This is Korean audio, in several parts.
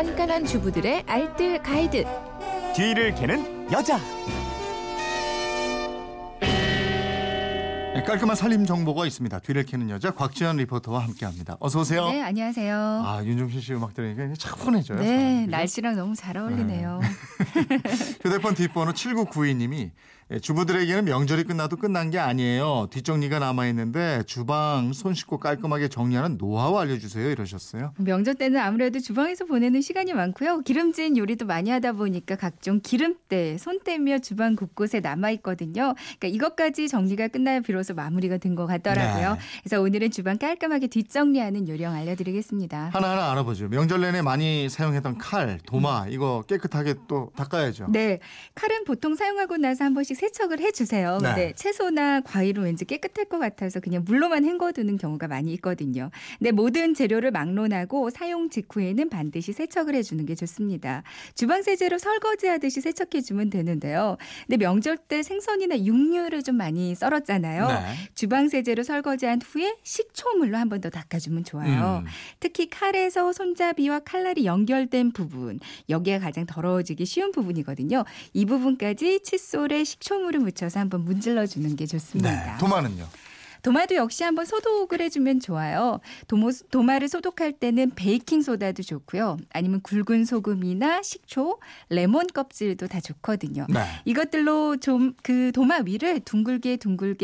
깐깐한 주부들의 알뜰 가이드. 뒤를 캐는 여자. 깔끔한 살림 정보가 있습니다. 뒤를 캐는 여자 곽지연 리포터와 함께합니다. 어서 오세요. 네, 안녕하세요. 아, 윤종신 씨 음악 들으니까 차분해져요. 네, 날씨랑 너무 잘 어울리네요. 휴대폰 뒷번호 7992님이 주부들에게는 명절이 끝나도 끝난 게 아니에요. 뒷정리가 남아있는데 주방 손쉽고 깔끔하게 정리하는 노하우 알려주세요 이러셨어요. 명절 때는 아무래도 주방에서 보내는 시간이 많고요. 기름진 요리도 많이 하다 보니까 각종 기름때, 손때며 주방 곳곳에 남아있거든요. 그러니까 이것까지 정리가 끝나야 비로소 마무리가 된 것 같더라고요. 네. 그래서 오늘은 주방 깔끔하게 뒷정리하는 요령 알려드리겠습니다. 하나하나 알아보죠. 명절 내내 많이 사용했던 칼, 도마 이거 깨끗하게 또 닦아야죠. 네. 칼은 보통 사용하고 나서 한 번씩 세척을 해주세요. 근데 네. 채소나 과일은 왠지 깨끗할 것 같아서 그냥 물로만 헹궈두는 경우가 많이 있거든요. 근데 모든 재료를 막론하고 사용 직후에는 반드시 세척을 해주는 게 좋습니다. 주방 세제로 설거지하듯이 세척해주면 되는데요. 근데 명절 때 생선이나 육류를 좀 많이 썰었잖아요. 네. 주방 세제로 설거지한 후에 식초물로 한 번 더 닦아주면 좋아요. 특히 칼에서 손잡이와 칼날이 연결된 부분, 여기가 가장 더러워지기 쉬운 부분이거든요. 이 부분까지 칫솔에 식초물을 묻혀서 한번 문질러주는 게 좋습니다. 네, 도마는요? 도마도 역시 한번 소독을 해주면 좋아요. 도마를 소독할 때는 베이킹소다도 좋고요. 아니면 굵은 소금이나 식초, 레몬 껍질도 다 좋거든요. 네. 이것들로 좀 그 도마 위를 둥글게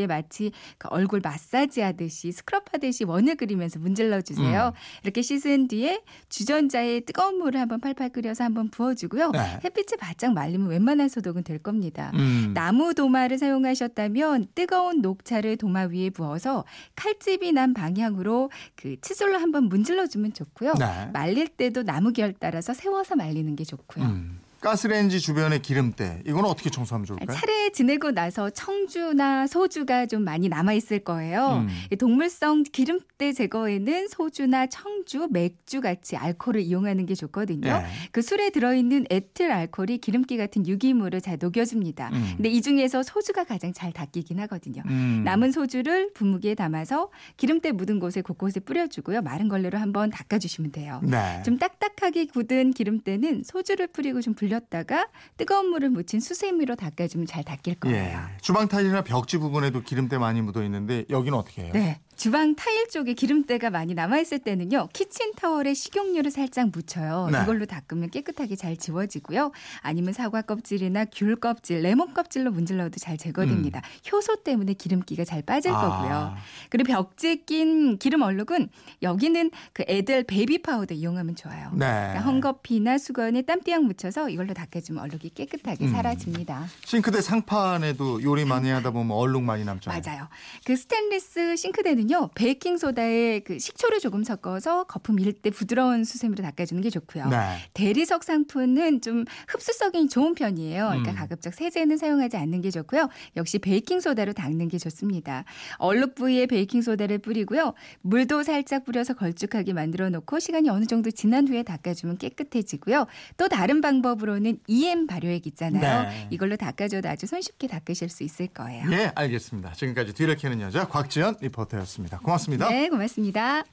마치 얼굴 마사지하듯이 스크럽하듯이 원을 그리면서 문질러주세요. 이렇게 씻은 뒤에 주전자에 뜨거운 물을 한번 팔팔 끓여서 한번 부어주고요. 네. 햇빛에 바짝 말리면 웬만한 소독은 될 겁니다. 나무 도마를 사용하셨다면 뜨거운 녹차를 도마 위에 부어주세요. 부어서 칼집이 난 방향으로 그 칫솔로 한번 문질러주면 좋고요. 네. 말릴 때도 나무결 따라서 세워서 말리는 게 좋고요. 가스레인지 주변의 기름때 이건 어떻게 청소하면 좋을까요? 차례 지내고 나서 청주나 소주가 좀 많이 남아있을 거예요. 동물성 기름때 제거에는 소주나 청주, 맥주같이 알코올을 이용하는 게 좋거든요. 네. 그 술에 들어있는 에틸 알코올이 기름기 같은 유기물을 잘 녹여줍니다. 근데 이 중에서 소주가 가장 잘 닦이긴 하거든요. 남은 소주를 분무기에 담아서 기름때 묻은 곳에 곳곳에 뿌려주고요. 마른 걸레로 한번 닦아주시면 돼요. 네. 좀 딱딱하게 굳은 기름때는 소주를 뿌리고 좀 불려 다가 뜨거운 물을 묻힌 수세미로 닦아주면 잘 닦일 거예요. 예. 주방 타일이나 벽지 부분에도 기름때 많이 묻어 있는데 여기는 어떻게 해요? 네. 주방 타일 쪽에 기름때가 많이 남아있을 때는요. 키친타월에 식용유를 살짝 묻혀요. 네. 이걸로 닦으면 깨끗하게 잘 지워지고요. 아니면 사과 껍질이나 귤 껍질, 레몬 껍질로 문질러도 잘 제거됩니다. 효소 때문에 기름기가 잘 빠질 거고요. 그리고 벽지에 낀 기름 얼룩은 여기는 그 애들 베이비 파우더 이용하면 좋아요. 네. 그러니까 헝겊이나 수건에 땀띠약 묻혀서 이걸로 닦아주면 얼룩이 깨끗하게 사라집니다. 싱크대 상판에도 요리 많이 하다 보면 얼룩 많이 남잖아요. 맞아요. 그 스테인리스 싱크대는 베이킹소다에 그 식초를 조금 섞어서 거품 잃을 때 부드러운 수세미로 닦아주는 게 좋고요. 네. 대리석 상품은 좀 흡수성이 좋은 편이에요. 그러니까 가급적 세제는 사용하지 않는 게 좋고요. 역시 베이킹소다로 닦는 게 좋습니다. 얼룩 부위에 베이킹소다를 뿌리고요. 물도 살짝 뿌려서 걸쭉하게 만들어 놓고 시간이 어느 정도 지난 후에 닦아주면 깨끗해지고요. 또 다른 방법으로는 EM 발효액 있잖아요. 네. 이걸로 닦아줘도 아주 손쉽게 닦으실 수 있을 거예요. 네, 알겠습니다. 지금까지 뒤를 캐는 여자 곽지연 리포터였습니다. 고맙습니다. 네, 고맙습니다.